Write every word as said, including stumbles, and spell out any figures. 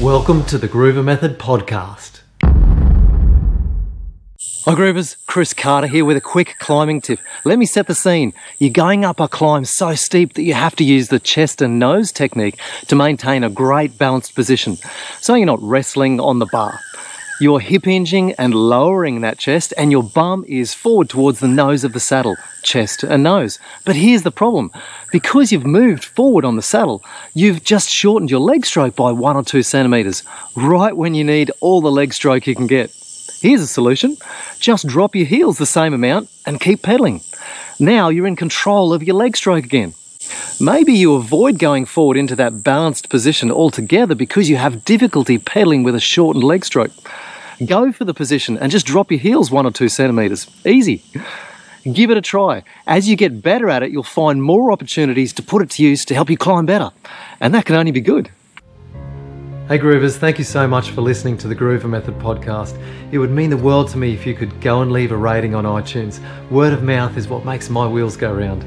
Welcome to the Groover Method Podcast. Hi Groovers, Chris Carter here with a quick climbing tip. Let me set the scene. You're going up a climb so steep that you have to use the chest and nose technique to maintain a great balanced position, so you're not wrestling on the bar. You're hip hinging and lowering that chest, and your bum is forward towards the nose of the saddle, chest and nose. But here's the problem. Because you've moved forward on the saddle, you've just shortened your leg stroke by one or two centimeters, right when you need all the leg stroke you can get. Here's a solution. Just drop your heels the same amount and keep pedaling. Now you're in control of your leg stroke again. Maybe you avoid going forward into that balanced position altogether because you have difficulty pedaling with a shortened leg stroke. Go for the position and just drop your heels one or two centimeters. Easy. Give it a try. As you get better at it, you'll find more opportunities to put it to use to help you climb better. And that can only be good. Hey Groovers, thank you so much for listening to the Groover Method Podcast. It would mean the world to me if you could go and leave a rating on iTunes. Word of mouth is what makes my wheels go round.